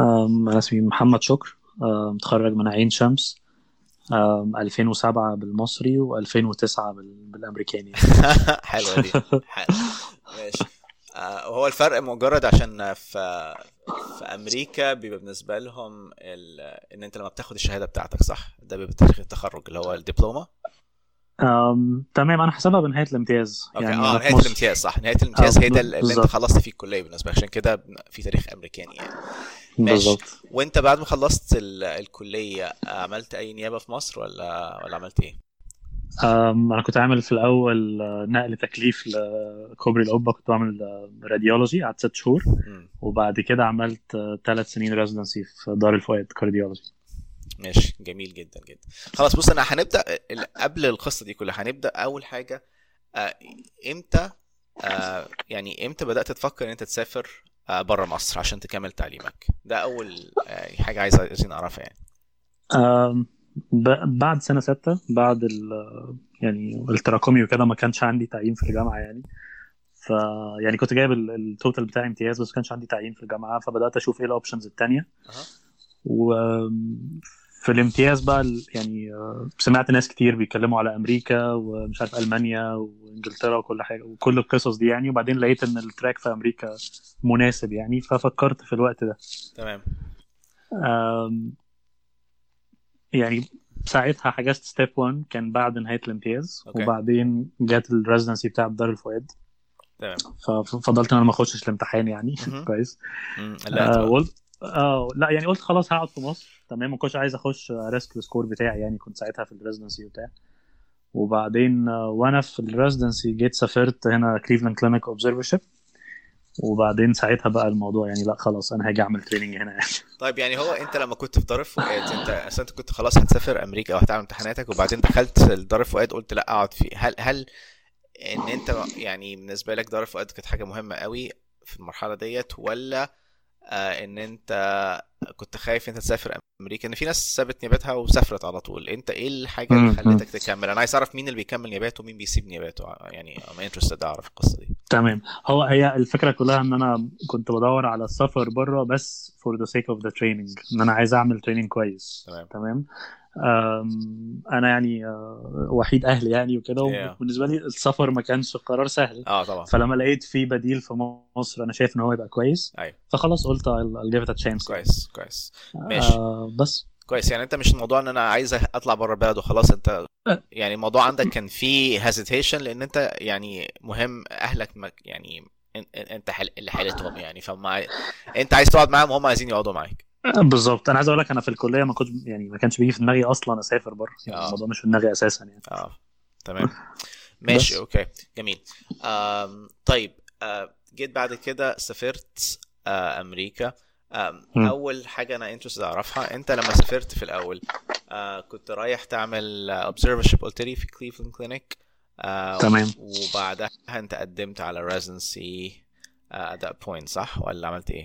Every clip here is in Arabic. أنا اسمي محمد شكر، متخرج من عين شمس 2007 بالمصري و2009 بالأمريكاني. حلوة دي. ماشي. هو الفرق مجرد عشان في أمريكا بيبقى بالنسبة لهم إن أنت لما بتاخد الشهادة بتاعتك صح ده بيبقى تاريخ التخرج اللي هو الدبلومة. تمام، أنا حسبها بنهاية الامتياز. يعني نهاية الامتياز صح، نهاية الامتياز هي ده اللي أنت خلصت فيه الكلية بالنسبة، عشان كده في تاريخ أمريكاني يعني. بالظبط. وانت بعد ما خلصت الكليه عملت اي نيابه في مصر ولا عملت ايه؟ انا كنت عامل في الاول نقل تكليف لكوبري القبه، كنت بعمل راديولوجي قعدت 6 شهور، وبعد كده عملت 3 سنين ريزيدنسي في دار الفؤاد كارديولوجي. ماشي، جميل جدا جدا. خلاص بص، انا هنبدا قبل القصه دي كلها، هنبدا اول حاجه امتى يعني امتى بدات تفكر ان انت تسافر بره مصر عشان تكمل تعليمك؟ ده اول حاجه عايزين نعرفها يعني. بعد سنه 6، بعد يعني التراكمي وكده، ما كانش عندي تعيين في الجامعه يعني، ف يعني كنت جايب التوتال بتاعي امتياز بس كانش عندي تعيين في الجامعه، فبدات اشوف ايه الاوبشنز الثانيه. وفي الامتياز بقى يعني سمعت ناس كتير بيتكلموا على امريكا ومش عارف المانيا وانجلترا وكل حاجه وكل القصص دي يعني، وبعدين لقيت ان التراك في امريكا مناسب يعني، ففكرت في الوقت ده. تمام. يعني ساعتها حجزت ستيب 1 كان بعد نهايه الامتياز. أوكي. وبعدين جت الريزيدنسي بتاع دار الفؤاد. تمام. ففضلت انا ما اخشش الامتحان يعني. كويس. لا يعني قلت خلاص هقعد في مصر. تمام. ما كنتش عايز اخش ريسك السكور بتاعي يعني، كنت ساعتها في الريزيدنسي وبتاع. وبعدين وانا في الريزيدنسي جيت سافرت هنا كريفلاند كلينك اوبزرفرشيب، وبعدين ساعتها بقى الموضوع يعني لا خلاص انا هاجي اعمل تريننج هنا. طيب يعني هو انت لما كنت في دار الفؤاد انت كنت خلاص هتسافر امريكا او هتعمل امتحاناتك، وبعدين دخلت دار الفؤاد قلت لا اقعد فيه. هل ان انت يعني بالنسبه لك دار الفؤاد كانت حاجه مهمه قوي في المرحله ديت، ولا ان انت كنت خايف انت تسافر امريكا؟ ان في ناس سابت نيابتها وسافرت على طول، انت ايه الحاجه اللي خلتك تكمل؟ انا عايز اعرف مين اللي بيكمل نيابته ومين بيسيب نيابته يعني، ام انترستد اعرف القصه دي. تمام. هي الفكره كلها ان انا كنت بدور على السفر بره بس فور ذا سيك اوف ذا تريننج، ان انا عايز اعمل تريننج كويس. تمام. انا يعني وحيد اهلي يعني وكده، وبالنسبه لي السفر ما كانش قرار سهل. طبعا. فلما لقيت في بديل في مصر انا شايف ان هو هيبقى كويس. أيوة. فخلاص قلت I'll give it a chance. كويس ماشي. بس كويس يعني انت مش الموضوع ان انا عايز اطلع بره البلد وخلاص، انت يعني الموضوع عندك كان فيه hesitation لان انت يعني مهم اهلك يعني انت اللي حالتهم يعني، انت عايز تقعد معاهم وهم عايزين يقعدوا معاك. بالظبط. انا عايز اقول لك انا في الكليه ما كنت يعني ما كانش بيجي في دماغي اصلا اسافر بره يعني، الموضوع مش في دماغي اساسا يعني. تمام. ماشي. اوكي جميل. طيب جيت بعد كده سافرت امريكا. اول حاجه انا انترست اعرفها، انت لما سافرت في الاول كنت رايح تعمل observership قلت لي في كليفلاند كلينك. تمام. وبعدها انت قدمت على residency at that point صح ولا عملت ايه؟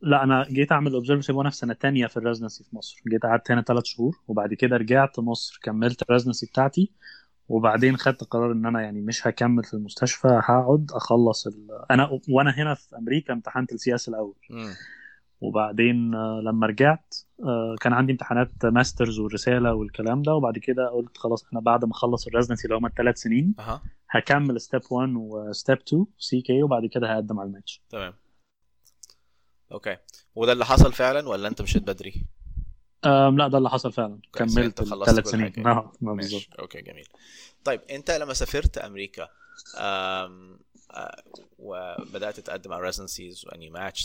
لا انا جيت اعمل observership وانا في سنه تانية في الريزيدنسي في مصر، جيت قعدت هنا 3 شهور وبعد كده رجعت مصر كملت الريزيدنسي بتاعتي، وبعدين خدت قرار ان انا يعني مش هكمل في المستشفى، هقعد اخلص انا وانا هنا في امريكا امتحنت السياسه الاول. وبعدين لما رجعت كان عندي امتحانات ماسترز والرساله والكلام ده، وبعد كده قلت خلاص انا بعد ما اخلص الريزيدنسي اللي هم 3 سنين هكمل ستيب 1 وستيب 2 سي كي، وبعد كده هقدم على الماتش. تمام. اوكي. وده اللي حصل فعلا ولا انت مشيت بدري؟ لا ده اللي حصل فعلا، كملت 3 سنين. بالظبط. اوكي جميل. طيب انت لما سافرت امريكا وبدات تقدم على ريزيدنسيز واني ماتش